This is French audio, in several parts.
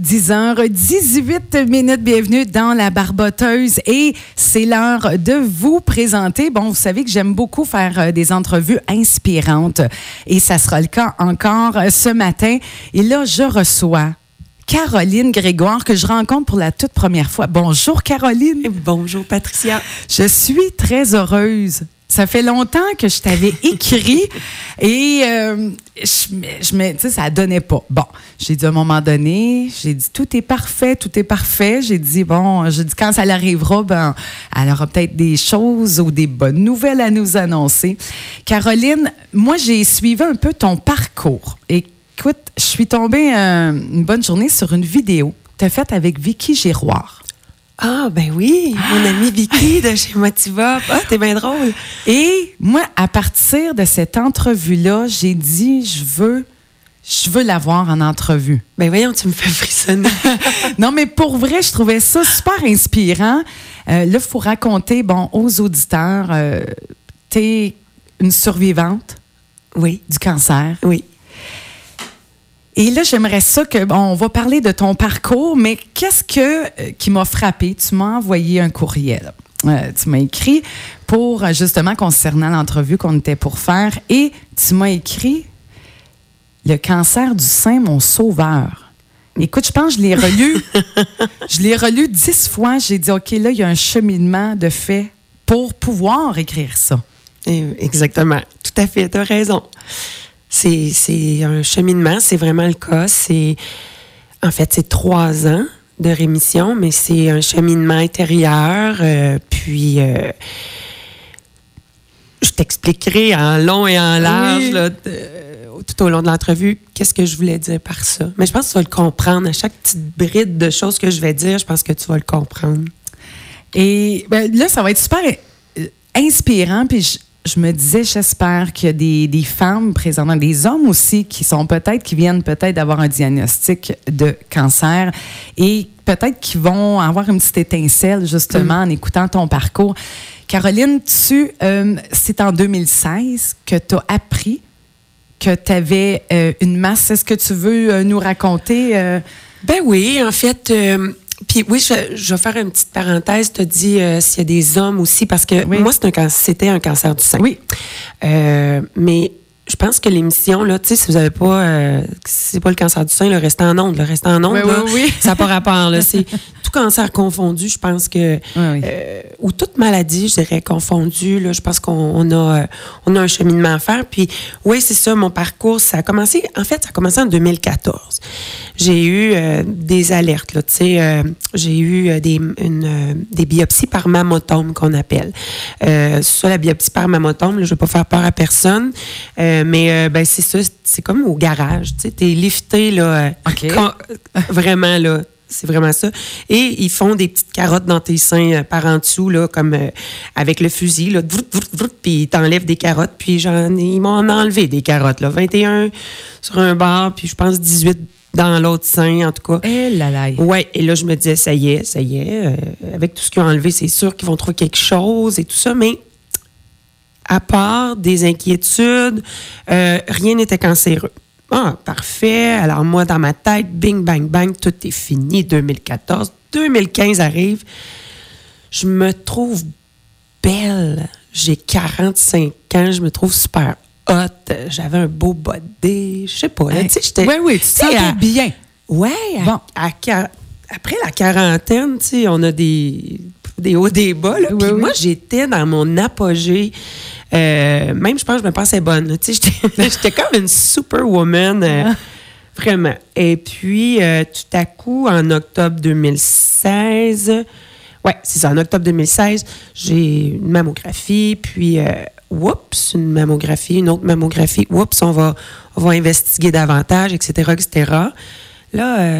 10h18, bienvenue dans La Barboteuse et c'est l'heure de vous présenter. Bon, vous savez que j'aime beaucoup faire des entrevues inspirantes et ça sera le cas encore ce matin. Et là, je reçois Caroline Grégoire que je rencontre pour la toute première fois. Bonjour Caroline. Bonjour Patricia. Je suis très heureuse. Ça fait longtemps que je t'avais écrit et ça donnait pas. Bon, j'ai dit à un moment donné, tout est parfait. J'ai dit quand ça l'arrivera, elle aura peut-être des choses ou des bonnes nouvelles à nous annoncer. Caroline, moi, j'ai suivi un peu ton parcours. Écoute, je suis tombée une bonne journée sur une vidéo que tu as faite avec Vicky Giroir. Ah, ben oui, mon amie Vicky de chez Motivop. Ah, t'es bien drôle. Et moi, à partir de cette entrevue-là, j'ai dit, je veux l'avoir en entrevue. Ben voyons, tu me fais frissonner. Non, mais pour vrai, je trouvais ça super inspirant. Là, il faut raconter, aux auditeurs, t'es une survivante. Oui. Du cancer. Oui. Et là, j'aimerais ça on va parler de ton parcours, mais qu'est-ce qui m'a frappée? Tu m'as envoyé un courriel. Tu m'as écrit pour, justement, concernant l'entrevue qu'on était pour faire. Et tu m'as écrit « Le cancer du sein, mon sauveur ». Écoute, je pense que je l'ai relu 10 fois. J'ai dit « OK, là, il y a un cheminement de fait pour pouvoir écrire ça ». Exactement. Tout à fait. Tu as raison. C'est un cheminement, c'est vraiment le cas. En fait, c'est 3 ans de rémission, mais c'est un cheminement intérieur. Je t'expliquerai en long et en large, oui. Là, tout au long de l'entrevue, qu'est-ce que je voulais dire par ça. Mais je pense que tu vas le comprendre. À chaque petite bride de choses que je vais dire, je pense que tu vas le comprendre. Et là, ça va être super inspirant, puis je me disais, j'espère qu'il y a des femmes présentement, des hommes aussi, qui viennent peut-être d'avoir un diagnostic de cancer et peut-être qui vont avoir une petite étincelle, justement, en écoutant ton parcours. Caroline, c'est en 2016 que tu as appris que tu avais une masse. Est-ce que tu veux nous raconter? Ben oui, en fait... Puis oui, je vais faire une petite parenthèse. Tu as dit s'il y a des hommes aussi, parce que oui. Moi, c'était un cancer du sein. Oui. Mais je pense que l'émission, là, tu sais, si vous n'avez pas... c'est pas le cancer du sein, le restant en ondes. Le restant en ondes, oui, là, oui. Ça n'a pas rapport. Là, c'est tout cancer confondu, je pense que... Oui. Ou toute maladie, je dirais, confondue. Là, je pense qu'on a un cheminement à faire. Puis oui, c'est ça, mon parcours, ça a commencé en 2014. J'ai eu des alertes, là, tu sais, j'ai eu des biopsies par mammotome, qu'on appelle. Ça, la biopsie par mammotome, là, je ne vais pas faire peur à personne, mais c'est ça, c'est comme au garage, tu sais, t'es lifté, là, okay. Vraiment, là, c'est vraiment ça. Et ils font des petites carottes dans tes seins par en dessous, là, comme avec le fusil, là, vrout, vrout, vrout, puis ils t'enlèvent des carottes, puis ils m'ont enlevé des carottes, là, 21 sur un bar, puis je pense 18 dans l'autre sein, en tout cas. Eh là là. Ouais, et là, je me disais, ça y est, avec tout ce qu'ils ont enlevé, c'est sûr qu'ils vont trouver quelque chose et tout ça, mais à part des inquiétudes, rien n'était cancéreux. Ah, parfait. Alors, moi, dans ma tête, bing, bang, bang, tout est fini. 2014, 2015 arrive. Je me trouve belle. J'ai 45 ans, je me trouve super hot, j'avais un beau body, je sais pas, là, tu sais, j'étais... Oui, oui, tu te sentais bien. Oui, bon. Après la quarantaine, tu sais, on a des hauts, des bas, là, oui, puis oui. Moi, j'étais dans mon apogée, même, je pense, je me pensais bonne, là, tu sais, j'étais comme une superwoman, vraiment. Et puis, tout à coup, en octobre 2016, ouais, c'est ça, en octobre 2016, j'ai une mammographie, puis... oups, une mammographie, une autre mammographie, oups, on va investiguer davantage, etc., etc. Là,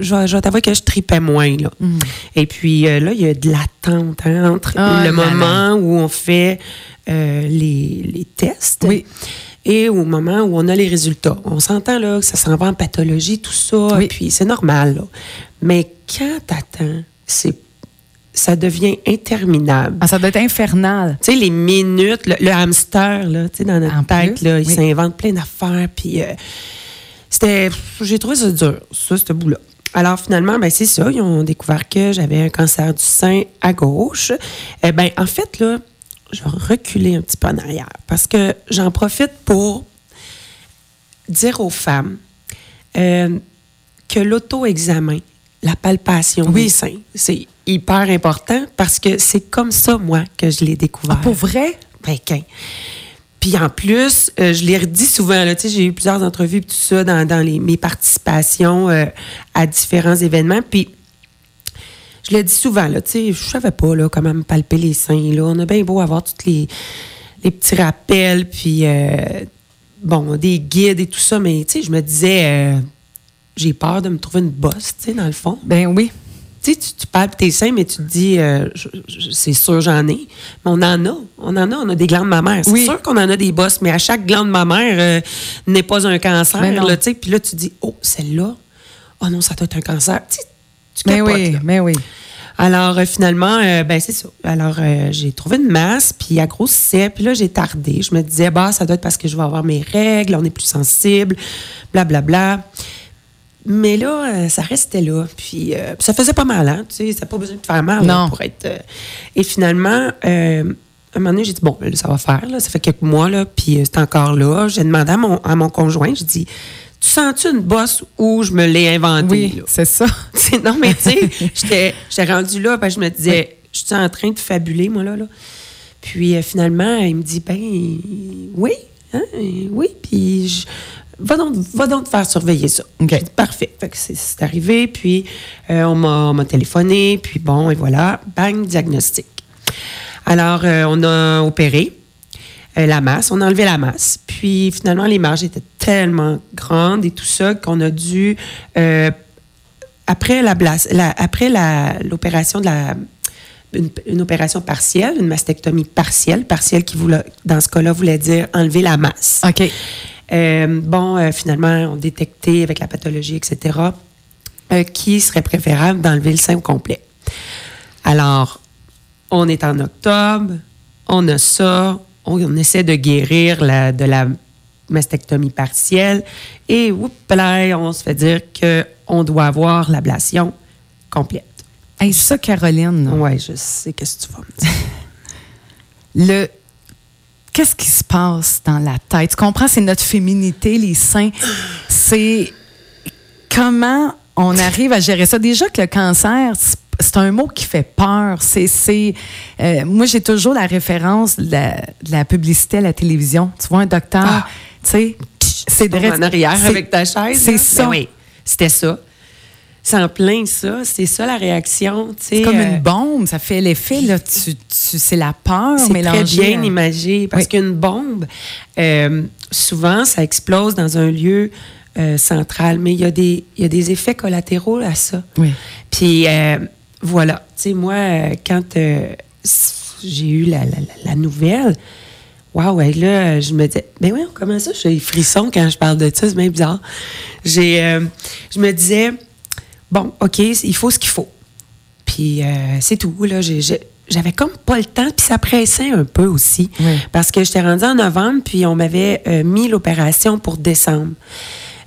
je vais t'avouer que je tripais moins, là. Mm. Et puis, là, il y a de l'attente, hein, entre le moment où on fait les tests. Oui. Et au moment où on a les résultats. On s'entend, là, que ça s'en va en pathologie, tout ça, oui. Et puis c'est normal, là. Mais quand t'attends, ça devient interminable. Ah, ça doit être infernal. Tu sais, les minutes, le hamster, là, tu sais, dans notre tête, là, il s'invente plein d'affaires. Puis, j'ai trouvé ça dur, ce bout-là. Alors finalement, ben c'est ça, ils ont découvert que j'avais un cancer du sein à gauche. Eh ben en fait là, je vais reculer un petit peu en arrière parce que j'en profite pour dire aux femmes que l'auto-examen, la palpation des seins, c'est hyper important parce que c'est comme ça, moi, que je l'ai découvert. Ah, pour vrai? Ben, quand. Puis en plus, je l'ai redit souvent, là, tu sais, j'ai eu plusieurs entrevues et tout ça dans mes participations à différents événements. Puis je le dis souvent, là, tu sais, je savais pas là, comment me palper les seins. Là. On a bien beau avoir tous les petits rappels, puis bon, des guides et tout ça, mais tu sais, je me disais, j'ai peur de me trouver une bosse, tu sais, dans le fond. Ben oui. Tu sais, tu palpes tes seins, mais tu te dis, c'est sûr, j'en ai. Mais on a des glandes mammaires. C'est sûr qu'on en a des bosses, mais à chaque glande mammaire n'est pas un cancer, là, tu sais. Puis là, tu dis, oh, celle-là, oh non, ça doit être un cancer. Tu sais, tu capotes, là. Mais oui. Alors, finalement, ben c'est ça. Alors, j'ai trouvé une masse, puis elle grossissait, puis là, j'ai tardé. Je me disais, bah, ça doit être parce que je vais avoir mes règles, on est plus sensible, blablabla. Mais là, ça restait là. Puis ça faisait pas mal, hein? Tu sais, ça n'a pas besoin de faire mal là, pour être... Et finalement, à un moment donné, j'ai dit, bon, là, ça va faire, là. Ça fait quelques mois, là, puis c'est encore là. J'ai demandé à mon conjoint, j'ai dit, tu sens-tu une bosse où je me l'ai inventée? Oui, là? C'est ça. Non, mais tu sais, j'étais rendue là, parce que je me disais, je suis en train de fabuler, moi, là. Puis finalement, il me dit, ben, oui, hein, oui, puis... Va donc te faire surveiller ça. Okay. J'ai dit, parfait. Fait que c'est arrivé, puis on m'a téléphoné, puis bon, et voilà, bang, diagnostic. Alors, on a opéré la masse, on a enlevé la masse, puis finalement, les marges étaient tellement grandes et tout ça qu'on a dû, après l'opération de la... Une opération partielle, une mastectomie partielle qui, dans ce cas-là, voulait dire enlever la masse. OK. Finalement, on détectait avec la pathologie, etc., qui serait préférable d'enlever le sein au complet. Alors, on est en octobre, on a ça, on essaie de guérir de la mastectomie partielle et, oups-là, on se fait dire qu'on doit avoir l'ablation complète. Hey, ça, Caroline. Oui, je sais qu'est-ce que tu vas me dire. Qu'est-ce qui se passe dans la tête? Tu comprends, c'est notre féminité, les seins. C'est comment on arrive à gérer ça. Déjà que le cancer, c'est un mot qui fait peur. Moi, j'ai toujours la référence de la publicité à la télévision. Tu vois un docteur, tu sais, c'est de en arrière avec ta chaise. C'est ça. Ben oui, c'était ça. C'est en plein ça, c'est ça la réaction. C'est comme une bombe, ça fait l'effet, là, c'est la peur mélangée. C'est très bien imagé, parce qu'une bombe, souvent, ça explose dans un lieu central, mais il y a des effets collatéraux à ça. Oui. Puis voilà, tu sais, moi, quand j'ai eu la nouvelle... Wow, ouais, là, je me disais, ben oui, comment ça? J'ai des frissons quand je parle de ça, c'est bien bizarre. Je me disais... Bon, OK, il faut ce qu'il faut. Puis c'est tout. Là, j'avais comme pas le temps, puis ça pressait un peu aussi. Oui. Parce que j'étais rendue en novembre, puis on m'avait mis l'opération pour décembre.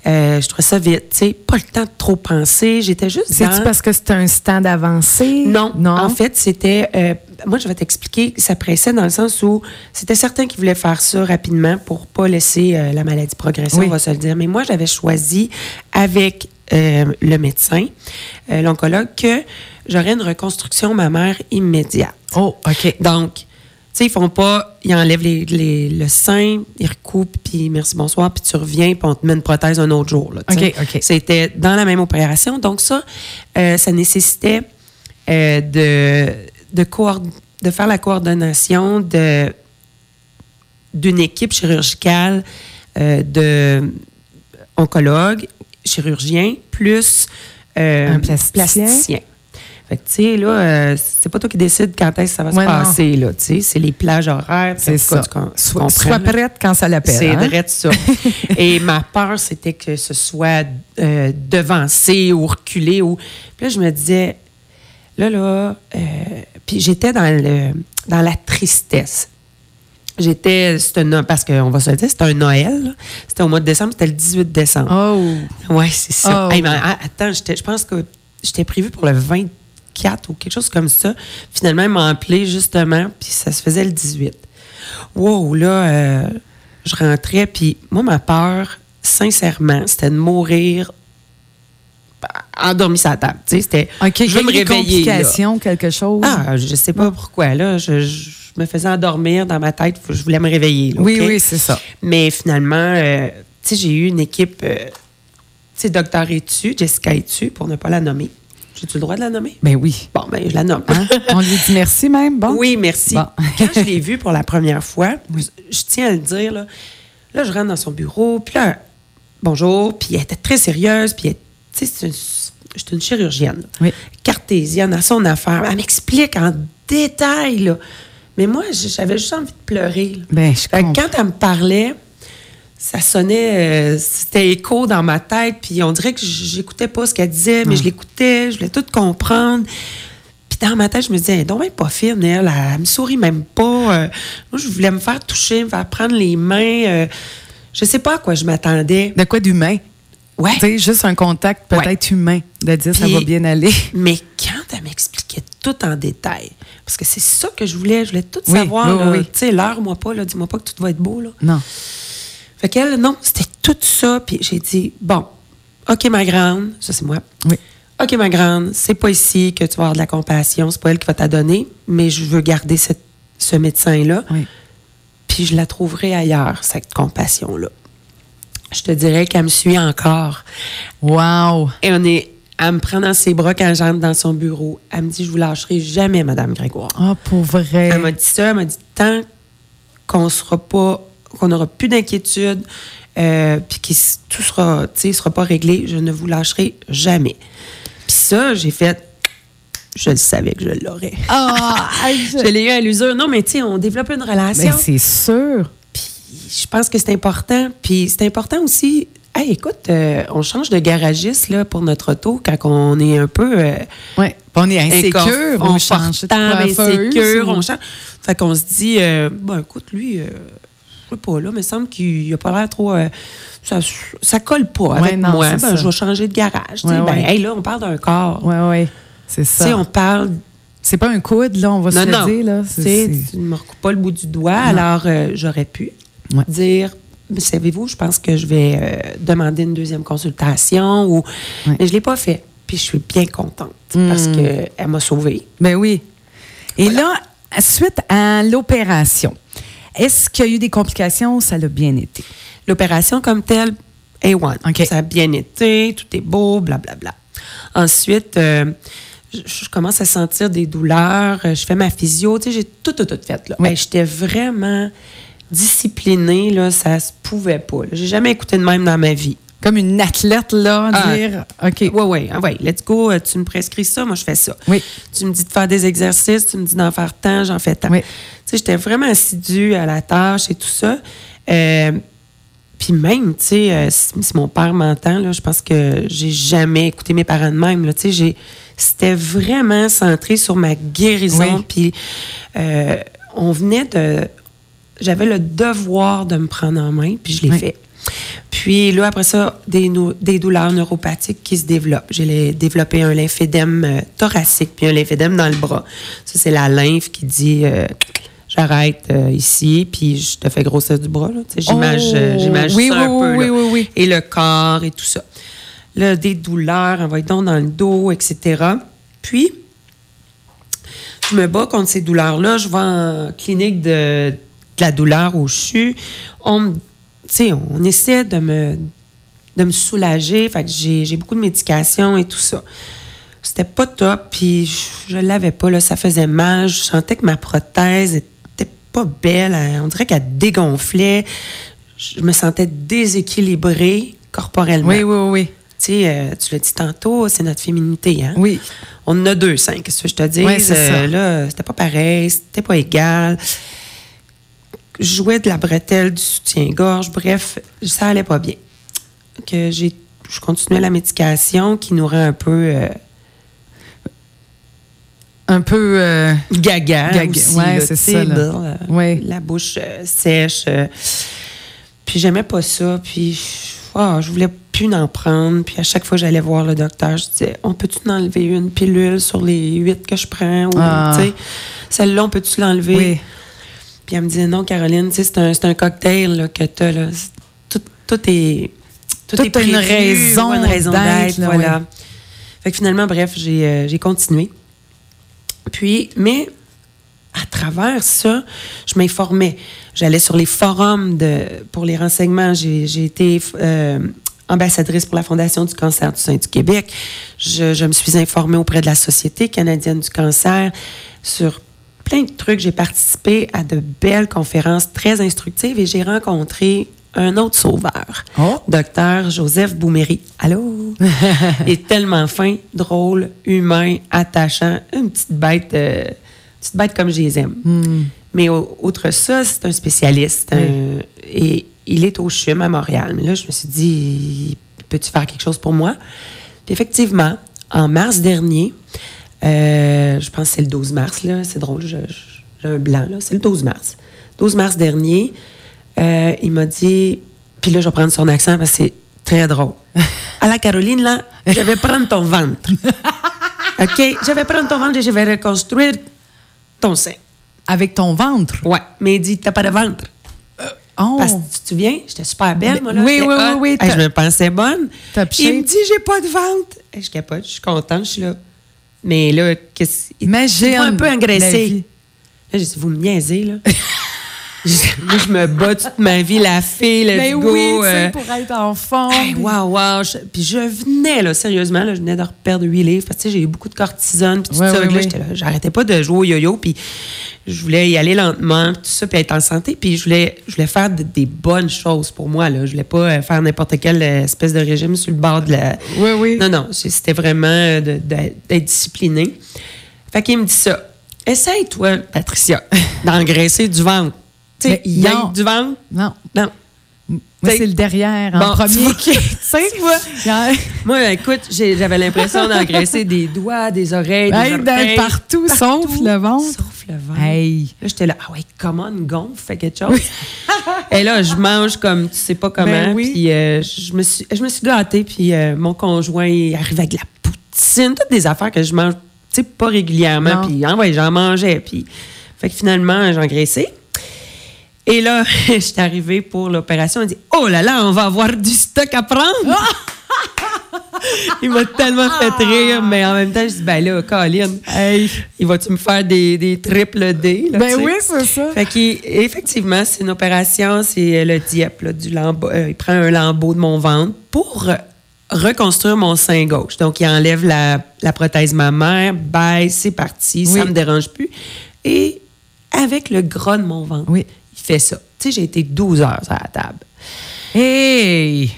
Je trouvais ça vite, tu sais, pas le temps de trop penser. J'étais juste C'est-tu parce que c'était un stade avancé? Non. En fait, c'était... moi, je vais t'expliquer, ça pressait dans le sens où c'était certains qui voulaient faire ça rapidement pour pas laisser la maladie progresser, on va se le dire. Mais moi, j'avais choisi avec... le médecin, l'oncologue, que j'aurais une reconstruction mammaire immédiate. Oh, OK. Donc, tu sais, ils font pas, ils enlèvent le sein, ils recoupent, puis merci, bonsoir, puis tu reviens, puis on te met une prothèse un autre jour. Là, OK. C'était dans la même opération. Donc, ça nécessitait de faire la coordination d'une équipe chirurgicale d'oncologues, chirurgien plus un plasticien. Fait que, tu sais, là, c'est pas toi qui décides quand est-ce que ça va se passer, là, tu sais. C'est les plages horaires. C'est ça. Sois prête quand ça l'appelle. C'est drette ça. Et ma peur, c'était que ce soit devancé ou reculé. Puis là, je me disais, puis j'étais dans la tristesse. Parce qu'on va se le dire, c'était un Noël. Là. C'était au mois de décembre, c'était le 18 décembre. Oh! Ouais, c'est ça. Oh. Hey, mais, attends, je pense que j'étais prévue pour le 24 ou quelque chose comme ça. Finalement, ils m'ont appelé justement, puis ça se faisait le 18. Wow, là, je rentrais, puis moi, ma peur, sincèrement, c'était de mourir endormi sur la table. Tu sais, c'était, okay, je veux me réveiller. Complication, quelque chose. Ah, je sais pas pourquoi, là, je me faisais endormir dans ma tête, je voulais me réveiller. Là, okay? Oui, oui, c'est ça. Mais finalement, tu sais, j'ai eu une équipe, tu sais, Docteur Etu, Jessica Etu, pour ne pas la nommer. J'ai-tu le droit de la nommer? Ben oui. Bon, ben je la nomme. Hein? On lui dit merci même, bon? Oui, merci. Bon. Quand je l'ai vue pour la première fois, je tiens à le dire, là, je rentre dans son bureau, puis là, bonjour, puis elle était très sérieuse, puis elle, tu sais, c'est une chirurgienne, oui, cartésienne à son affaire. Elle m'explique en détail, là. Mais moi, j'avais juste envie de pleurer. Ben, quand elle me parlait, ça sonnait, c'était écho dans ma tête, puis on dirait que j'écoutais pas ce qu'elle disait, mais je l'écoutais, je voulais tout comprendre. Puis dans ma tête, je me disais, non, mais pas fine, elle me sourit même pas. Moi, je voulais me faire toucher, me faire prendre les mains. Je sais pas à quoi je m'attendais. De quoi d'humain? Ouais. Tu sais, juste un contact peut-être humain, de dire puis, ça va bien aller. Mais quand elle m'expliquait tout en détail, parce que c'est ça que je voulais tout savoir. Oui. Tu sais, leurre-moi pas, là, dis-moi pas que tout va être beau. Là. Non. Fait qu'elle, non, c'était tout ça. Puis j'ai dit, bon, OK, ma grande, ça c'est moi. Oui. OK, ma grande, c'est pas ici que tu vas avoir de la compassion, c'est pas elle qui va t'adonner, mais je veux garder ce médecin-là. Oui. Puis je la trouverai ailleurs, cette compassion-là. Je te dirais qu'elle me suit encore. Wow! Et elle me prend dans ses bras quand j'entre dans son bureau. Elle me dit, je vous lâcherai jamais, Madame Grégoire. Ah, pour vrai? Elle m'a dit ça, elle m'a dit, tant qu'on sera pas, qu'on n'aura plus d'inquiétude, puis que tout sera, tu sais, sera pas réglé, je ne vous lâcherai jamais. Puis ça, j'ai fait, je le savais que je l'aurais. Ah! Je l'ai eu à l'usure. Non, mais tu sais, on développe une relation. Mais c'est sûr. Je pense que c'est important. Puis c'est important aussi... Hey, écoute, on change de garagiste là, pour notre auto quand on est un peu... oui, on est insécure. On change de insécure, on change. Fait qu'on se dit, bon, écoute, lui, je sais pas, là, mais il semble qu'il n'a pas l'air trop... ça colle pas avec moi. Ben, je vais changer de garage. Ouais, ben, hey, là, on parle d'un corps. Oui, oui, c'est ça. Tu sais, on parle... C'est pas un coude, là, on va se le dire. Là. Tu ne me recoupes pas le bout du doigt, alors j'aurais pu... Ouais. Dire, savez-vous, je pense que je vais demander une deuxième consultation. Ou... Ouais. Mais je ne l'ai pas fait. Puis je suis bien contente parce qu'elle m'a sauvée. Ben oui. Et là, suite à l'opération, est-ce qu'il y a eu des complications ou ça l'a bien été? L'opération comme telle, A1. Okay. Ça a bien été, tout est beau, blablabla. Ensuite... je commence à sentir des douleurs, je fais ma physio, tu sais, j'ai tout fait. Là. Ouais. Hey, j'étais vraiment... disciplinée, là, ça se pouvait pas. Là. J'ai jamais écouté de même dans ma vie. Comme une athlète, là, dire OK. Oui, let's go, tu me prescris ça, moi je fais ça. Oui. Tu me dis de faire des exercices, tu me dis d'en faire tant, j'en fais tant. Oui. Tu sais, j'étais vraiment assidue à la tâche et tout ça. Puis même, tu sais, si mon père m'entend, là, je pense que j'ai jamais écouté mes parents de même. Là, tu sais, c'était vraiment centré sur ma guérison. Oui. Puis on venait de... J'avais le devoir de me prendre en main, puis je l'ai fait. Puis là, après ça, des douleurs neuropathiques qui se développent. J'ai développé un lymphédème thoracique, puis un lymphédème dans le bras. Ça, c'est la lymphe qui dit « J'arrête ici, puis je te fais grossir du bras. » J'image ça un peu. Oui. Et le corps et tout ça. Là, des douleurs, envoyez donc dans le dos, etc. Puis, je me bats contre ces douleurs-là. Je vais en clinique de la douleur au CHU, on essaie de me soulager, fait que j'ai beaucoup de médication et tout ça. C'était pas top, puis je l'avais pas, là, ça faisait mal, je sentais que ma prothèse était pas belle, on dirait qu'elle dégonflait, je me sentais déséquilibrée corporellement. Oui. Tu l'as dit tantôt, c'est notre féminité, hein? Oui. On en a deux, cinq, qu'est-ce que je te dis? Oui, c'est ça. Là, c'était pas pareil, c'était pas égal... Je jouais de la bretelle, du soutien-gorge, bref, ça allait pas bien. Que je continuais la médication qui nous rend un peu un peu gaga aussi, ouais, là, c'est ça, là. Ouais. La bouche sèche. Puis j'aimais pas ça, puis je voulais plus en prendre. Puis à chaque fois que j'allais voir le docteur, je disais, on peut-tu enlever une pilule sur les 8 que je prends? Ou, tu sais, celle-là, on peut-tu l'enlever? Oui. Puis elle me disait, non, Caroline, c'est un cocktail là, que t'as, là. Tout est prévu, une raison d'être, là, voilà. Ouais. Fait que finalement, bref, j'ai continué. Puis, mais à travers ça, je m'informais. J'allais sur les forums pour les renseignements. J'ai été ambassadrice pour la Fondation du cancer du sein du Québec. Je me suis informée auprès de la Société canadienne du cancer sur plein de trucs. J'ai participé à de belles conférences très instructives et j'ai rencontré un autre sauveur, Dr. Joseph Boumery. Allô? Il est tellement fin, drôle, humain, attachant, une petite bête comme je les aime. Mm. Mais outre ça, c'est un spécialiste. Oui. Et il est au CHUM à Montréal. Mais là, je me suis dit, peux-tu faire quelque chose pour moi? Puis effectivement, en mars dernier, je pense que c'est le 12 mars, là, c'est drôle, j'ai un blanc, là, c'est le 12 mars. 12 mars dernier, il m'a dit, puis là, je vais prendre son accent parce que c'est très drôle. À la Caroline, là, je vais prendre ton ventre. OK? Je vais prendre ton ventre et je vais reconstruire ton sein. Avec ton ventre? Oui. Mais il dit, t'as pas de ventre. Parce que tu te souviens, j'étais super belle, moi, là. Oui. Je me pensais bonne. Il me dit, j'ai pas de ventre. Et je capote, je suis contente, je suis là. Mais là, qu'est-ce qu'il m'a un peu engraissée. Là, j'ai dit, vous me niaisez, là. Moi, je me bats toute ma vie, la fille, let's go. Mais oui, tu sais, pour être en forme. Hey, wow. Puis je venais, là, sérieusement, là, je venais de perdre 8 livres. Parce que, j'ai eu beaucoup de cortisone, puis tout ça. Oui. Là, j'étais là, j'arrêtais pas de jouer au yo-yo, puis je voulais y aller lentement, puis tout ça, puis être en santé. Puis je voulais faire des bonnes choses pour moi, là. Je voulais pas faire n'importe quelle espèce de régime sur le bord de la... Oui. Non, c'était vraiment d'être disciplinée. Fait qu'il me dit ça. Essaye, toi, Patricia, d'engraisser du ventre. Tu sais, il y a du ventre? Non. Moi, c'est le derrière en premier. Moi, écoute, j'avais l'impression d'engraisser des doigts, des oreilles, partout, sauf le ventre. Hey. Là, j'étais là, comment une gonfle fait quelque chose? Et là, je mange comme tu sais pas comment. Puis je me suis gâtée. Puis mon conjoint il arrive avec de la poutine, toutes des affaires que je mange, tu sais, pas régulièrement. Puis j'en mangeais. Puis fait que finalement, j'engraissais. Et là, je suis arrivée pour l'opération. Elle dit, oh là là, on va avoir du stock à prendre. Il m'a tellement fait rire, mais en même temps, je dis, ben là, Caroline, il va-tu me faire des triple D? Là, oui, c'est ça. Fait qu'effectivement, c'est une opération, c'est le DIEP, là, du lambeau. Il prend un lambeau de mon ventre pour reconstruire mon sein gauche. Donc, il enlève la prothèse mammaire, bye, c'est parti, ça me dérange plus. Et avec le gras de mon ventre. Oui. Fait ça. Tu sais, j'ai été 12 heures à la table. Hey!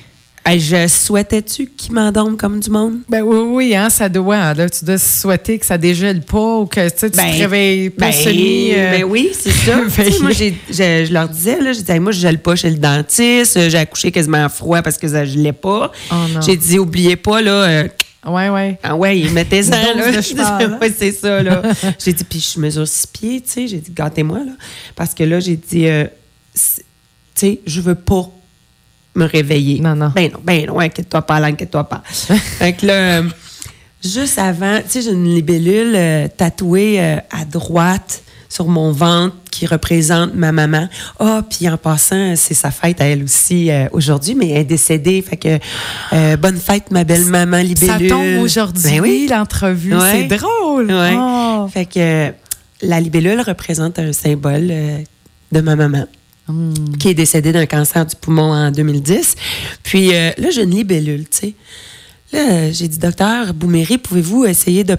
Je souhaitais-tu qu'il m'endorme comme du monde? Oui, hein, ça doit. Là, tu dois souhaiter que ça dégèle pas ou que tu te réveilles pas semi. Oui, c'est ça. Moi, je leur disais, là, je disais, moi, je gèle pas chez le dentiste. J'ai accouché quasiment à froid parce que ça gelait pas. Oh, j'ai dit, oubliez pas, là... il mettait ça, là. Cheval, hein? C'est ça, là. J'ai dit, puis je mesure 6 pieds, tu sais. J'ai dit, gâtez-moi, là. Parce que là, j'ai dit, tu sais, je veux pas me réveiller. Non. Ben non, inquiète-toi pas. Fait que là, juste avant, tu sais, j'ai une libellule tatouée à droite sur mon ventre qui représente ma maman. Puis en passant, c'est sa fête à elle aussi aujourd'hui, mais elle est décédée. Fait que bonne fête, ma belle-maman libellule. Ça tombe aujourd'hui, l'entrevue. Ouais. C'est drôle. Ouais. Fait que la libellule représente un symbole de ma maman qui est décédée d'un cancer du poumon en 2010. Puis là, j'ai une libellule, tu sais. Là, j'ai dit, docteur Boumery, pouvez-vous essayer de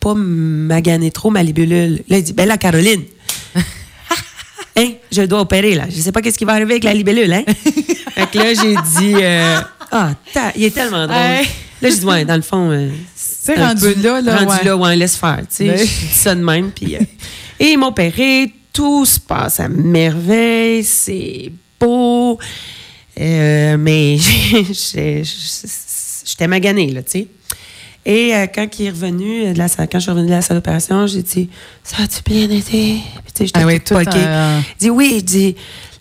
pas maganer trop ma libellule. Là, il dit, ben là, Caroline, hein, je dois opérer, là. Je sais pas qu'est-ce qui va arriver avec la libellule, hein. Fait que là, j'ai dit, il est tellement drôle. Là, j'ai dit, dans le fond, c'est rendu là, là. Laisse faire, tu sais. Je dis ça de même, puis... Et ils m'ont opéré, tout se passe à merveille, c'est beau, mais j'étais maganée, là, tu sais. Et quand je suis revenue de la salle d'opération, j'ai dit, ça a-tu bien été? Puis, tu sais, j'étais tout dit, oui, il dit,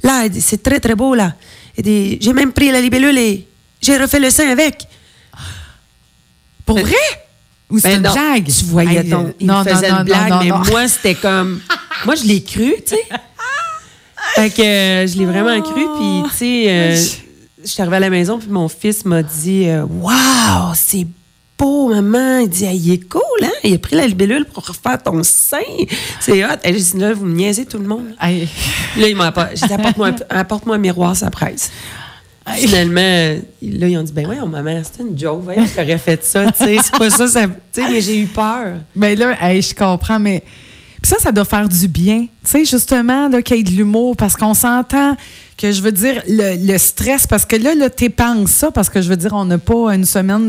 là, c'est très, très beau, là. Il dit, j'ai même pris la libellule et j'ai refait le sein avec. Pour vrai? Ou c'est une blague? Tu voyais donc, il me faisait une blague, mais moi, c'était comme... Moi, je l'ai cru, tu sais. Fait que je l'ai vraiment cru, puis tu sais, je suis arrivée à la maison, puis mon fils m'a dit, wow, c'est beau, maman. Il dit, il est cool, hein? Il a pris la libellule pour refaire ton sein. C'est hot. J'ai dit, là, vous me niaisez tout le monde. Aïe. Là, il m'a apporté. J'ai dit, apporte-moi un miroir, ça presse. Finalement, là, ils ont dit, ben oui, maman, c'était une joke, voyons, j'aurais fait ça, tu sais, c'est pas ça, ça, tu sais, mais j'ai eu peur. Mais là, je comprends, mais puis ça doit faire du bien, tu sais, justement, qu'il y ait de l'humour, parce qu'on s'entend que, je veux dire, le stress, parce que là, t'épargnes ça, parce que, je veux dire, on n'a pas une semaine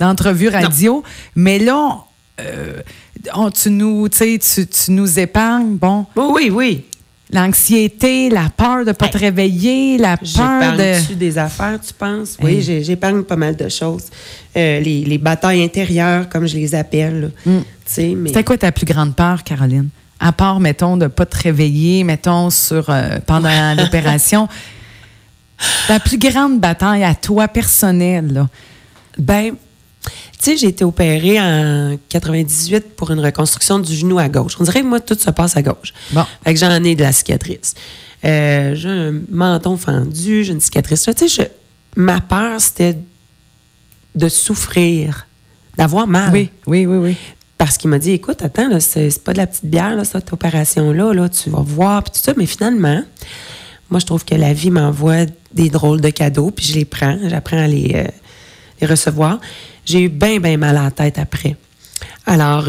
d'entrevue radio, mais là, tu nous épargnes, bon. Oui, oui, oui. L'anxiété, la peur de ne pas te réveiller, la peur de... J'épargne-tu des affaires, tu penses? Oui, j'épargne pas mal de choses. Les batailles intérieures, comme je les appelle. C'était quoi ta plus grande peur, Caroline? À part, mettons, de ne pas te réveiller, mettons, pendant l'opération. Ta plus grande bataille à toi, personnelle, là. Ben, tu sais, j'ai été opérée en 98 pour une reconstruction du genou à gauche. On dirait que moi, tout se passe à gauche. Bon. Fait que j'en ai de la cicatrice. J'ai un menton fendu, j'ai une cicatrice. Tu sais, ma peur, c'était de souffrir, d'avoir mal. Oui, oui, oui, oui. Parce qu'il m'a dit, écoute, attends, là, c'est pas de la petite bière, là, cette opération-là, là, tu vas voir, puis tout ça. Mais finalement, moi, je trouve que la vie m'envoie des drôles de cadeaux, puis je les prends, j'apprends à les recevoir. J'ai eu bien, bien mal à la tête après. Alors,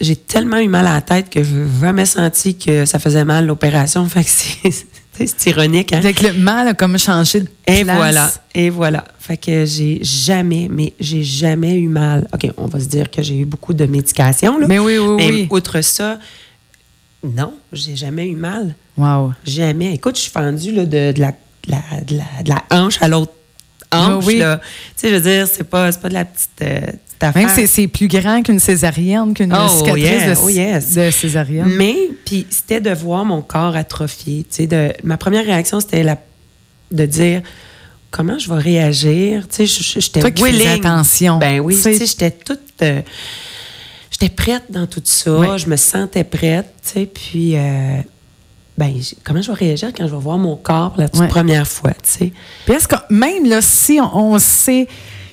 j'ai tellement eu mal à la tête que je n'ai jamais senti que ça faisait mal, l'opération. Fait que c'est ironique, hein? Fait que le mal a comme changé de place. Et voilà. Fait que j'ai jamais eu mal. OK, on va se dire que j'ai eu beaucoup de médication, là. Mais oui. Outre ça, non, j'ai jamais eu mal. Wow. Jamais. Écoute, je suis fendue là, de la hanche à l'autre. Oui. Là. Tu sais, je veux dire, c'est pas de la petite affaire. Même c'est plus grand qu'une césarienne, qu'une cicatrice de césarienne. Mais, puis c'était de voir mon corps atrophié. Tu sais, ma première réaction, c'était de dire, comment je vais réagir? Tu sais, j'étais willing. Toi qui faisais attention. Ben oui, tu sais, j'étais toute... j'étais prête dans tout ça. Oui. Je me sentais prête, tu sais, puis... comment je vais réagir quand je vais voir mon corps la toute première fois, tu sais? Puis est-ce que, même là, si on sait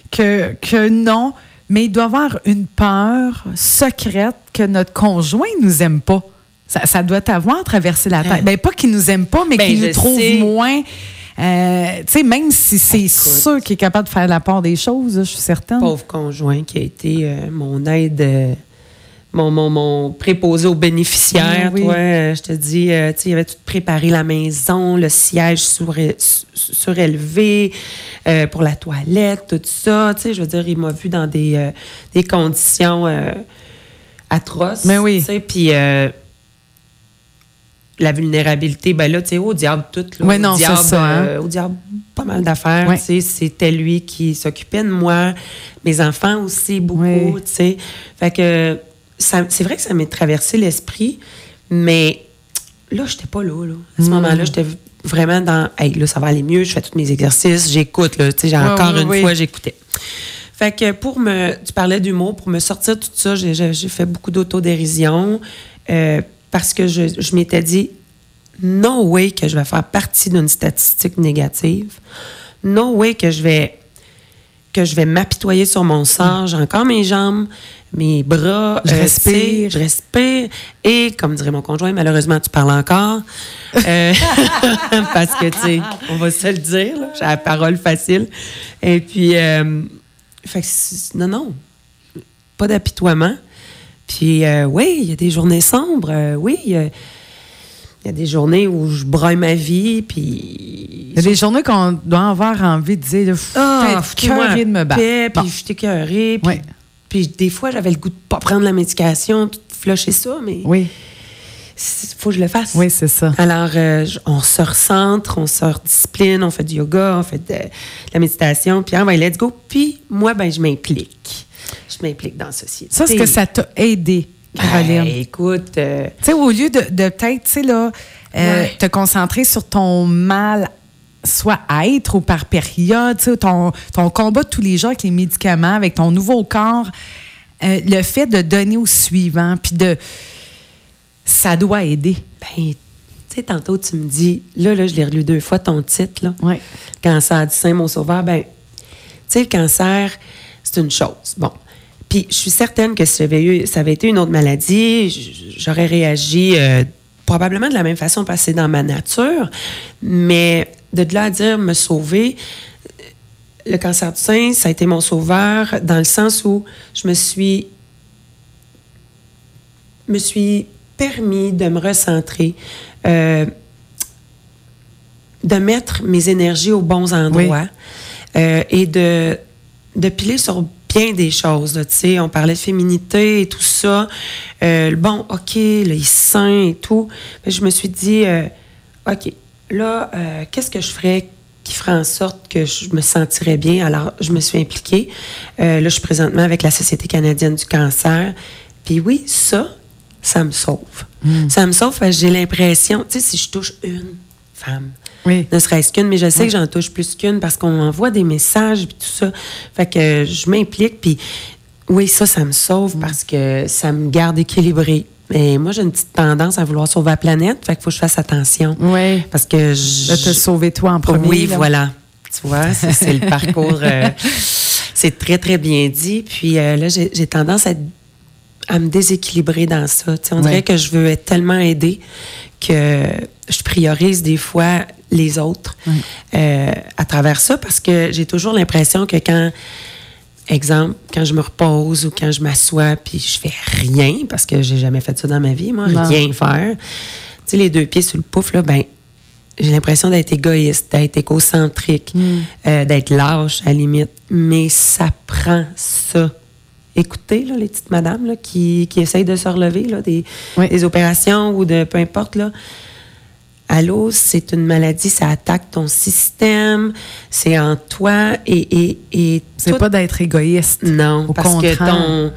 que non, mais il doit y avoir une peur secrète que notre conjoint ne nous aime pas. Ça doit avoir traversé la tête. Bien, pas qu'il ne nous aime pas, mais qu'il nous trouve moins... tu sais, même si c'est sûr qu'il est capable de faire la part des choses, je suis certaine. Pauvre conjoint qui a été mon aide... Mon préposé aux bénéficiaires, oui. Toi, je te dis, tu sais, il avait tout préparé la maison, le siège surélevé pour la toilette, tout ça. Tu sais, je veux dire, il m'a vu dans des conditions atroces. Mais oui. Tu sais, puis la vulnérabilité, ben là, tu sais, au diable, tout. Là, oui, non, c'est ça. Hein? Au diable, pas mal d'affaires. Oui. Tu sais, c'était lui qui s'occupait de moi, mes enfants aussi, beaucoup, oui. Tu sais. Fait que... c'est vrai que ça m'est traversé l'esprit, mais là, j'étais pas là. À ce moment-là, j'étais vraiment dans « Hey, là, ça va aller mieux, je fais tous mes exercices, j'écoute. » Encore une fois, j'écoutais. Fait que tu parlais d'humour, pour me sortir de tout ça, j'ai fait beaucoup d'autodérision parce que je m'étais dit « No way que je vais faire partie d'une statistique négative. No way que je vais m'apitoyer sur mon sort. J'ai encore mes jambes. » Mes bras, je respire. Et, comme dirait mon conjoint, malheureusement, tu parles encore. Parce que, tu sais, on va se le dire, là, j'ai la parole facile. Et puis, fait que, non, pas d'apitoiement. Puis, oui, il y a des journées sombres. Oui, il y a des journées où je broye ma vie. Puis il y a des journées qu'on doit avoir envie de dire, de me battre. Puis, je suis écœurée. Puis, puis des fois, j'avais le goût de pas prendre la médication, de flusher ça, mais faut que je le fasse. Oui, c'est ça. Alors, on se recentre, on se rediscipline, on fait du yoga, on fait de la méditation, puis on va let's go. Puis moi, ben je m'implique. je m'implique dans la société. Ça, est-ce que ça t'a aidé, Caroline? Ben, écoute... tu sais, au lieu de peut-être, tu sais, là, te concentrer sur ton mal soit être ou par période, ton combat de tous les jours avec les médicaments, avec ton nouveau corps, le fait de donner au suivant, puis de... Ça doit aider. Ben, tu sais, tantôt, tu me dis, là, je l'ai relu 2 fois, ton titre, là. Ouais. Cancer du sein, mon sauveur. Ben, tu sais, le cancer, c'est une chose. Bon. Puis, je suis certaine que si ça avait été une autre maladie, j'aurais réagi probablement de la même façon parce que c'est dans ma nature. Mais de là à dire me sauver, le cancer du sein, ça a été mon sauveur dans le sens où je me suis permis de me recentrer, de mettre mes énergies aux bons endroits, oui, et de piler sur bien des choses. Tu sais, on parlait de féminité et tout ça. Bon, OK, les seins et tout. Je me suis dit, OK, là, qu'est-ce que je ferais qui ferait en sorte que je me sentirais bien? Alors, je me suis impliquée. Là, je suis présentement avec la Société canadienne du cancer. Puis oui, ça me sauve. Mm. Ça me sauve parce que j'ai l'impression, tu sais, si je touche une femme, oui, ne serait-ce qu'une, mais je sais, oui, que j'en touche plus qu'une parce qu'on m'envoie des messages et tout ça. Fait que je m'implique, puis oui, ça me sauve parce que ça me garde équilibrée. Mais moi, j'ai une petite tendance à vouloir sauver la planète, fait qu'il faut que je fasse attention. Oui. Parce que je te sauver toi en premier. Oui, là, voilà. Tu vois, c'est le parcours. C'est très, très bien dit. Puis là, j'ai tendance à me déséquilibrer dans ça. T'sais, on, ouais, dirait que je veux être tellement aidée que je priorise des fois les autres, ouais, à travers ça, parce que j'ai toujours l'impression que quand je me repose ou quand je m'assois puis je fais rien, parce que j'ai jamais fait ça dans ma vie, moi, non, rien faire, tu sais, les 2 pieds sur le pouf, là, ben, j'ai l'impression d'être égoïste, d'être égocentrique, d'être lâche à la limite, mais ça prend ça. Écoutez, là, les petites madames là, qui essayent de se relever là, oui, des opérations ou de peu importe. Là. Allô, c'est une maladie, ça attaque ton système, c'est en toi et c'est tout... pas d'être égoïste. Non, parce que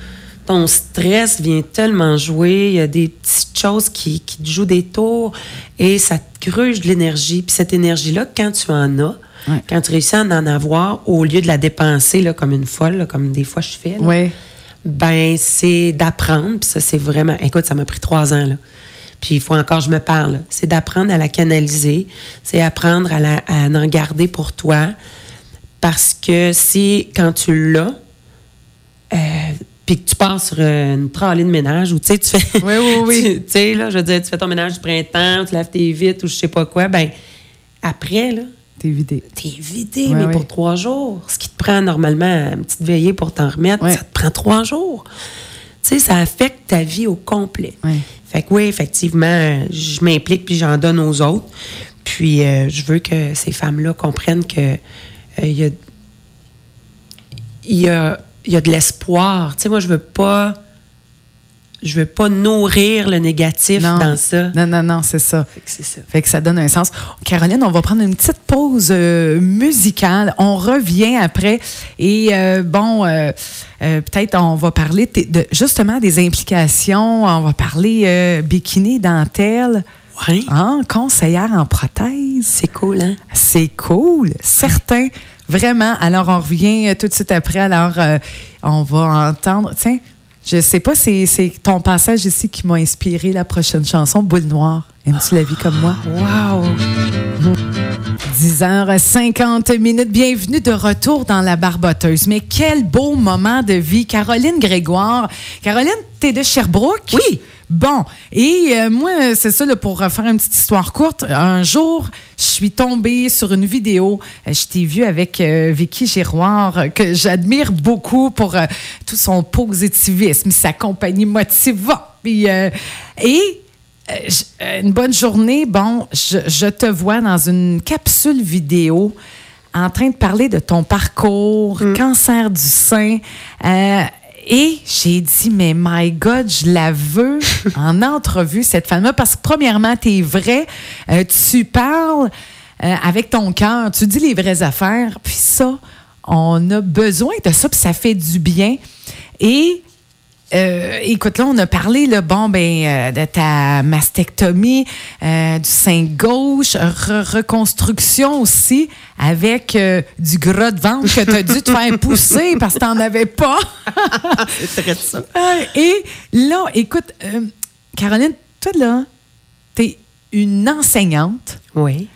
ton stress vient tellement jouer. Il y a des petites choses qui te jouent des tours et ça te gruge de l'énergie. Puis cette énergie-là, quand tu en as, ouais, quand tu réussis à en avoir, au lieu de la dépenser là, comme une folle, là, comme des fois je fais, là, ouais, ben c'est d'apprendre. Puis ça, c'est vraiment... Écoute, ça m'a pris 3 ans, là. Puis il faut encore, je me parle. Là. C'est d'apprendre à la canaliser. C'est apprendre à en garder pour toi. Parce que si, quand tu l'as, puis que tu pars sur une tralée de ménage, ou tu sais, tu fais... Oui, oui, oui. Tu sais, là, je veux dire, tu fais ton ménage du printemps, tu laves tes vitres, ou je sais pas quoi, ben après, là... T'es vidé. T'es vidé, ouais, mais ouais, pour 3 jours. Ce qui te prend normalement une petite veillée pour t'en remettre, ouais, ça te prend 3 jours. Tu sais, ça affecte ta vie au complet. Ouais. Fait que oui, effectivement, je m'implique puis j'en donne aux autres. Puis je veux que ces femmes-là comprennent que y a de l'espoir. Tu sais, moi, je veux pas nourrir le négatif, non, dans ça. Non, c'est ça. Fait que ça donne un sens. Caroline, on va prendre une petite pause musicale. On revient après. Et peut-être on va parler justement des implications. On va parler bikini, dentelle. Oui. Hein? Conseillère en prothèse. C'est cool, hein? C'est cool. Certain. Vraiment. Alors, on revient tout de suite après. Alors, on va entendre... Tiens, je sais pas, c'est ton passage ici qui m'a inspiré la prochaine chanson, Boule Noire. Aimes-tu la vie comme moi? Wow! 10h50, bienvenue de retour dans La Barboteuse. Mais quel beau moment de vie. Caroline Grégoire. Caroline, t'es de Sherbrooke? Oui! Bon, et moi, c'est ça, là, pour faire une petite histoire courte, un jour, je suis tombée sur une vidéo. Je t'ai vue avec Vicky Giroir, que j'admire beaucoup pour tout son positivisme, sa compagnie Motivop. Une bonne journée, bon, je te vois dans une capsule vidéo en train de parler de ton parcours, cancer du sein, et j'ai dit, mais my God, je la veux en entrevue, cette femme-là, parce que premièrement, t'es vraie, tu parles avec ton cœur, tu dis les vraies affaires, puis ça, on a besoin de ça, puis ça fait du bien. Et écoute, là, on a parlé là, bon, ben, de ta mastectomie, du sein gauche, reconstruction aussi avec du gras de ventre que tu as dû te faire pousser parce que tu n'en avais pas. C'est très ça. Et là, écoute, Caroline, toi, là, tu es une enseignante. Oui.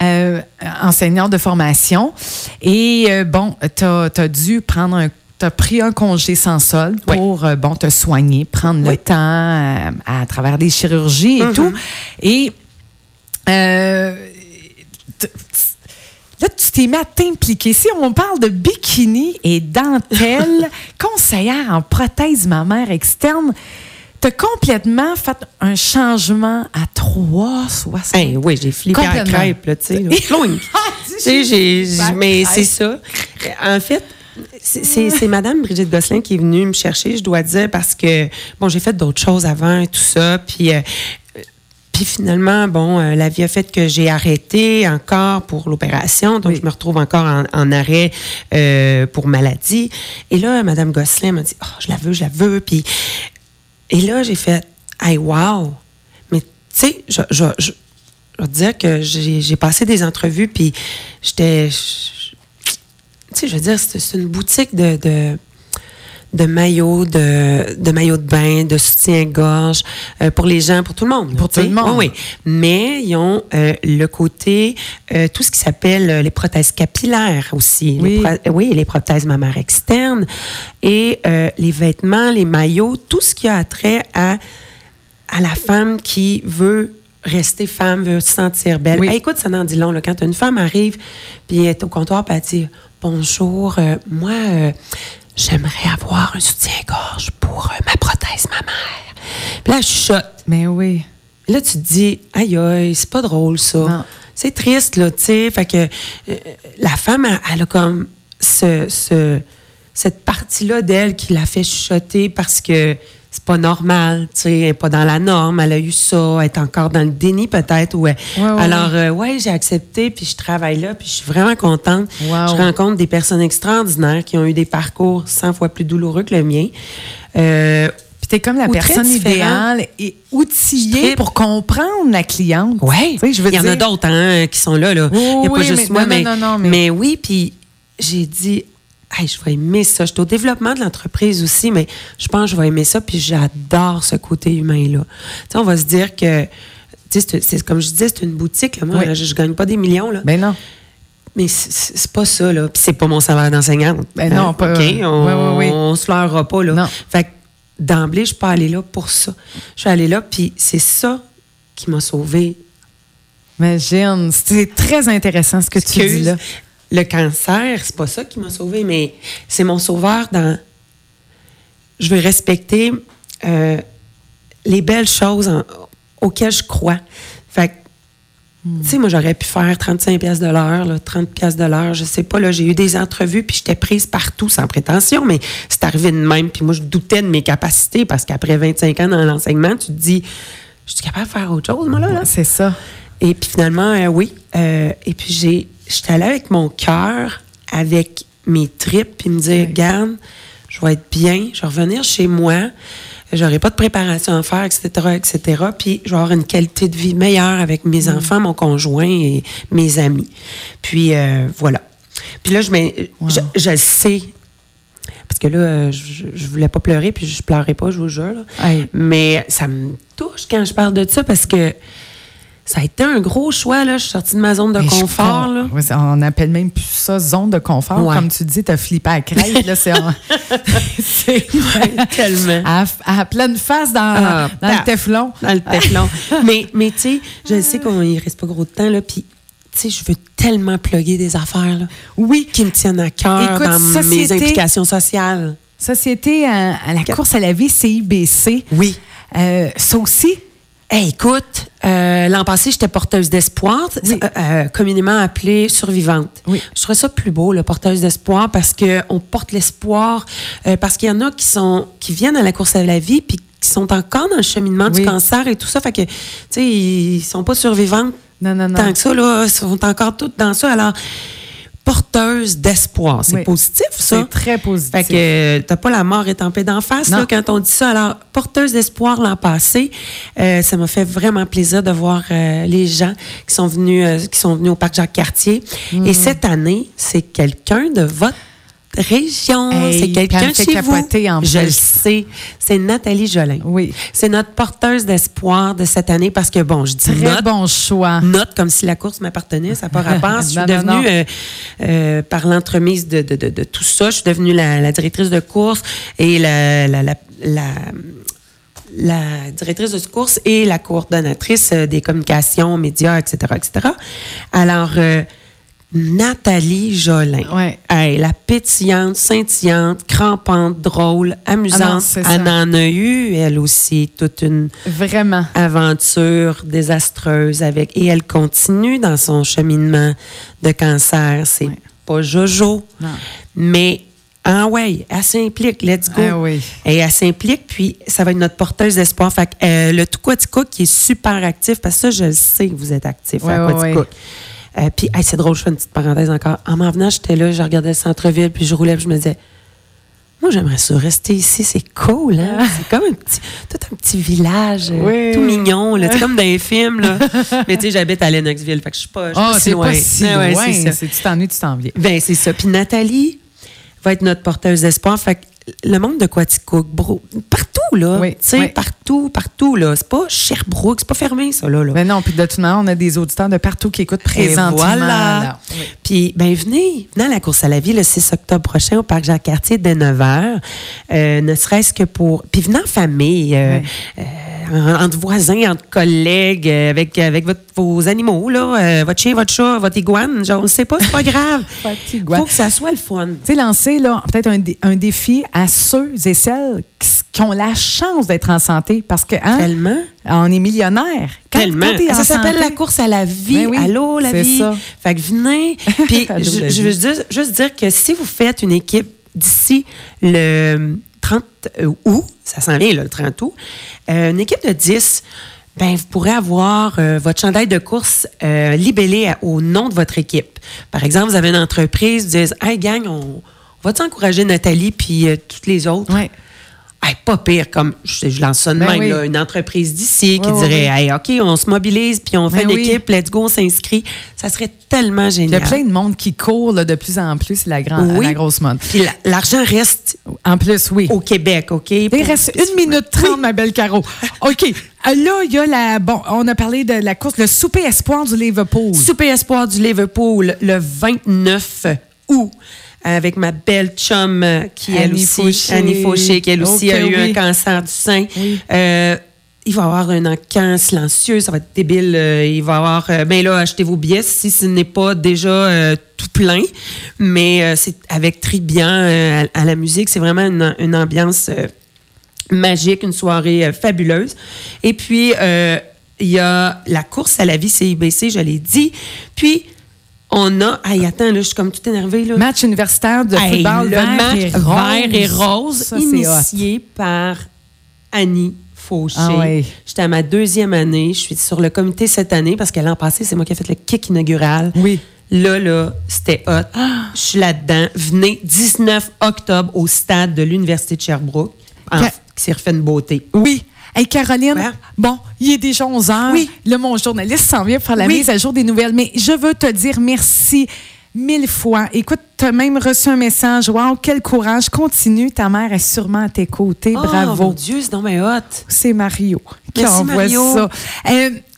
Enseignante de formation. Et bon, tu as dû prendre un t'as pris un congé sans solde pour bon, te soigner, prendre le temps à travers des chirurgies et tout. Et là, tu t'es mis à t'impliquer. Si on parle de bikini et dentelle, conseillère en prothèse mammaire externe, t'as complètement fait un changement à 360. Hey, oui, j'ai flippé à la crêpe, là, tu sais. Mais c'est ça. En fait, c'est Madame Brigitte Gosselin qui est venue me chercher, je dois dire, parce que, bon, j'ai fait d'autres choses avant et tout ça, puis... Puis finalement, bon, la vie a fait que j'ai arrêté encore pour l'opération. Donc, je me retrouve encore en arrêt pour maladie. Et là, Mme Gosselin m'a dit « Ah, oh, je la veux. » Puis, et là, j'ai fait « Hey, wow! » Mais tu sais, je vais te dire que j'ai passé des entrevues, puis j'étais... Tu sais, je veux dire, c'est une boutique de maillots, de maillots de bain, de soutien-gorge, pour les gens, pour tout le monde. Pour tout le monde. Oui, oui. Mais ils ont le côté, tout ce qui s'appelle les prothèses capillaires aussi. Oui, les prothèses mammaires externes et les vêtements, les maillots, tout ce qui a trait à la femme qui veut... rester femme, veut se sentir belle. Oui. Hey, écoute, ça n'en dit long. Là, quand une femme arrive puis est au comptoir et elle dit « Bonjour, moi, j'aimerais avoir un soutien-gorge pour ma prothèse mammaire. » Puis là, je chuchote. Mais oui. Et là, tu te dis « Aïe, aïe, c'est pas drôle, ça. Non. » C'est triste, là, tu sais. Fait que la femme, elle a comme cette partie-là d'elle qui la fait chuchoter parce que c'est pas normal, tu sais, elle n'est pas dans la norme, elle a eu ça, elle est encore dans le déni peut-être. Alors, j'ai accepté, puis je travaille là, puis je suis vraiment contente. Wow. Je rencontre des personnes extraordinaires qui ont eu des parcours 100 fois plus douloureux que le mien. Puis t'es comme la personne idéale et outillée pour comprendre la cliente. Oui, il y en a d'autres qui sont là. Il n'y a pas juste moi, mais oui, puis j'ai dit... Hey, je vais aimer ça. Je suis au développement de l'entreprise aussi, mais je pense que je vais aimer ça. Puis j'adore ce côté humain-là. Tu sais, on va se dire que, tu sais, c'est comme je disais, c'est une boutique. Là, moi, là, je ne gagne pas des millions. Là. Ben non. Mais c'est pas ça, là. Puis c'est pas mon salaire d'enseignante. Ben non, pas. OK, on se leurra pas, là. Non. Fait que d'emblée, je suis pas allée là pour ça. Je suis allée là, puis c'est ça qui m'a sauvée. Imagine. C'est très intéressant ce que tu dis, là. Le cancer, c'est pas ça qui m'a sauvée, mais c'est mon sauveur dans... Je veux respecter les belles choses auxquelles je crois. Fait que, tu sais, moi, j'aurais pu faire 35$ de l'heure, là, 30$ de l'heure, je sais pas, là, j'ai eu des entrevues, puis j'étais prise partout, sans prétention, mais c'est arrivé de même, puis moi, je doutais de mes capacités, parce qu'après 25 ans dans l'enseignement, tu te dis, je suis capable de faire autre chose, moi, là? C'est ça. Et puis finalement, et puis j'étais allée avec mon cœur, avec mes tripes, puis me dire, regarde, je vais être bien, je vais revenir chez moi, j'aurai pas de préparation à faire, etc., etc., puis je vais avoir une qualité de vie meilleure avec mes enfants, mon conjoint et mes amis. Puis voilà. Puis là, je sais, parce que là, je voulais pas pleurer, puis je pleurais pas, je vous jure, là. Mais ça me touche quand je parle de ça, parce que ça a été un gros choix, là. Je suis sortie de ma zone de confort, là. Oui, on n'appelle même plus ça zone de confort. Ouais. Comme tu dis, t'as flippé à crève, là. C'est tellement. À pleine face dans le téflon. Dans le téflon. Mais tu sais, je sais qu'on ne reste pas gros de temps, là. Puis, tu sais, je veux tellement plugger des affaires, là. Oui. Qui me tiennent à cœur. Écoute, dans mes implications sociales. Société à la course à la vie CIBC. Oui. Ça aussi. Hey, écoute, l'an passé, j'étais porteuse d'espoir, communément appelée survivante. Oui. Je trouvais ça plus beau, le porteuse d'espoir, parce qu'on porte l'espoir, parce qu'il y en a qui viennent à la course à la vie puis qui sont encore dans le cheminement du cancer et tout ça. Fait que, tu sais, ils sont pas survivantes tant que ça, là. Ils sont encore toutes dans ça. Alors, porteuse d'espoir. C'est positif, ça? C'est très positif. Fait que t'as pas la mort étampée d'en face, là, quand on dit ça. Alors, porteuse d'espoir l'an passé, ça m'a fait vraiment plaisir de voir les gens qui sont venus au Parc Jacques-Cartier. Mmh. Et cette année, c'est quelqu'un de votre région, c'est quelqu'un chez vous. Je le sais. C'est Nathalie Jolin. Oui. C'est notre porteuse d'espoir de cette année parce que, bon, je dis très bon choix. Note, comme si la course m'appartenait, ça n'a pas rapport. Je suis devenue, par l'entremise de tout ça, je suis devenue la directrice de course et la directrice de course et la coordonnatrice des communications, médias, etc., etc. Alors, Nathalie Jolin. Ouais. Hey, la pétillante, scintillante, crampante, drôle, amusante. Ah non, elle en a eu, elle aussi, toute une aventure désastreuse avec. Et elle continue dans son cheminement de cancer. C'est pas jojo. Non. Mais, elle s'implique. Let's go. Ah oui. Et elle s'implique, puis ça va être notre porteuse d'espoir. Fait que le Coaticook qui est super actif, parce que ça, je le sais que vous êtes actif à Coaticook. Puis, c'est drôle, je fais une petite parenthèse encore. En m'en venant, j'étais là, je regardais le centre-ville, puis je roulais, puis je me disais, moi, j'aimerais ça rester ici, c'est cool, hein? C'est comme tout un petit village, tout mignon, là. C'est comme dans les films, là. Mais tu sais, j'habite à Lennoxville, fait que je suis pas, c'est loin. Pas si loin. Ouais, c'est ça. C'est tu t'ennuies, tu t'en viens. Ben, c'est ça. Puis Nathalie va être notre porteuse d'espoir, fait que le monde de Coaticook, partout, là. Oui, partout, là. C'est pas Sherbrooke, c'est pas fermé, ça, là. Mais non, puis de toute manière, on a des auditeurs de partout qui écoutent présentement. Voilà. Puis, bien, venez à la course à la vie le 6 octobre prochain au Parc Jacques-Cartier dès 9h. Ne serait-ce que pour... Puis venez en famille, entre voisins, entre collègues, avec vos animaux, là, votre chien, votre chat, votre iguane, genre, on ne sait pas, c'est pas grave. Il faut que ça soit le fun. Tu sais, lancer, là, peut-être un défi à ceux et celles qui ont la chance d'être en santé. Parce que, tellement. On est millionnaire. Ça s'appelle la course à la vie. Oui, allô, la vie. Ça. Fait que venez. Puis, je veux juste dire que si vous faites une équipe d'ici le 30 août, ça s'en vient, là, le 30 août, une équipe de 10, ben, vous pourrez avoir votre chandail de course libellé au nom de votre équipe. Par exemple, vous avez une entreprise, vous dites « Hey, gang, on va-tu encourager Nathalie puis toutes les autres? » Oui. Hey, pas pire, comme je lance ça de même, là, une entreprise d'ici qui dirait hey, OK, on se mobilise, puis on fait une équipe, let's go, on s'inscrit. Ça serait tellement génial. Il y a plein de monde qui court là, de plus en plus, c'est la grosse mode. Puis l'argent reste en plus, au Québec, OK? Il reste 1 minute 30, ma belle Caro. OK. Là, il y a on a parlé de la course, le souper espoir du Liverpool. Souper espoir du Liverpool, le 29 août. Avec ma belle chum, Annie Fauché, qui elle aussi a eu un cancer du sein. Oui. Il va y avoir un encan silencieux, ça va être débile. Il va y avoir... ben là, achetez vos billets si ce n'est pas déjà tout plein. Mais c'est avec Tribien à la musique. C'est vraiment une ambiance magique, une soirée fabuleuse. Et puis, il y a la course à la vie CIBC, je l'ai dit. Puis... on a... Hey, attends, là, je suis comme tout énervée. Là. Match universitaire de football, le match vert et rose, ça, initié par Annie Fauché. J'étais à ma 2e année. Je suis sur le comité cette année parce que l'an passé, c'est moi qui ai fait le kick inaugural. Oui. Là, c'était hot. Je suis là-dedans. Venez 19 octobre au stade de l'Université de Sherbrooke. Qui s'est refait une beauté. Oui. Hey Caroline, bon, il est déjà 11h. Oui. Là, mon journaliste s'en vient pour faire la mise à jour des nouvelles. Mais je veux te dire merci 1000 fois. Écoute, tu as même reçu un message. Wow, quel courage. Continue, ta mère est sûrement à tes côtés. Bravo. Mon Dieu, c'est dans mes hôtes. C'est Mario qui envoie ça.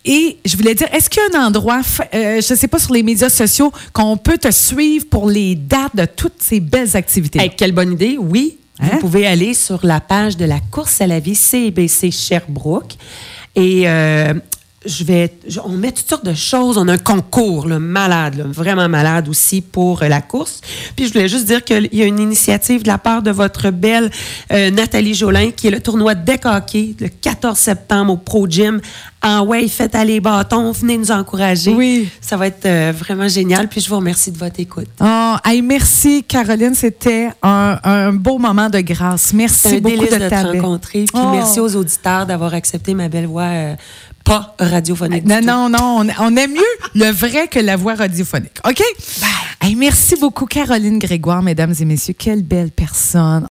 Et je voulais dire, est-ce qu'il y a un endroit, je ne sais pas, sur les médias sociaux, qu'on peut te suivre pour les dates de toutes ces belles activités? Hey, quelle bonne idée, oui. Vous pouvez aller sur la page de la course à la vie CIBC Sherbrooke et on met toutes sortes de choses. On a un concours malade, vraiment malade aussi pour la course. Puis je voulais juste dire qu'il y a une initiative de la part de votre belle Nathalie Jolin qui est le tournoi deck hockey le 14 septembre au Pro Gym en way, faites aller les bâtons, venez nous encourager. Oui. Ça va être vraiment génial. Puis je vous remercie de votre écoute. Oh, hey, merci, Caroline. C'était un beau moment de grâce. Merci beaucoup de te rencontrer. Puis merci aux auditeurs d'avoir accepté ma belle voix. Pas radiophonique. Non, on aime mieux le vrai que la voix radiophonique. OK? Bye. Hey, merci beaucoup, Caroline Grégoire, mesdames et messieurs. Quelle belle personne.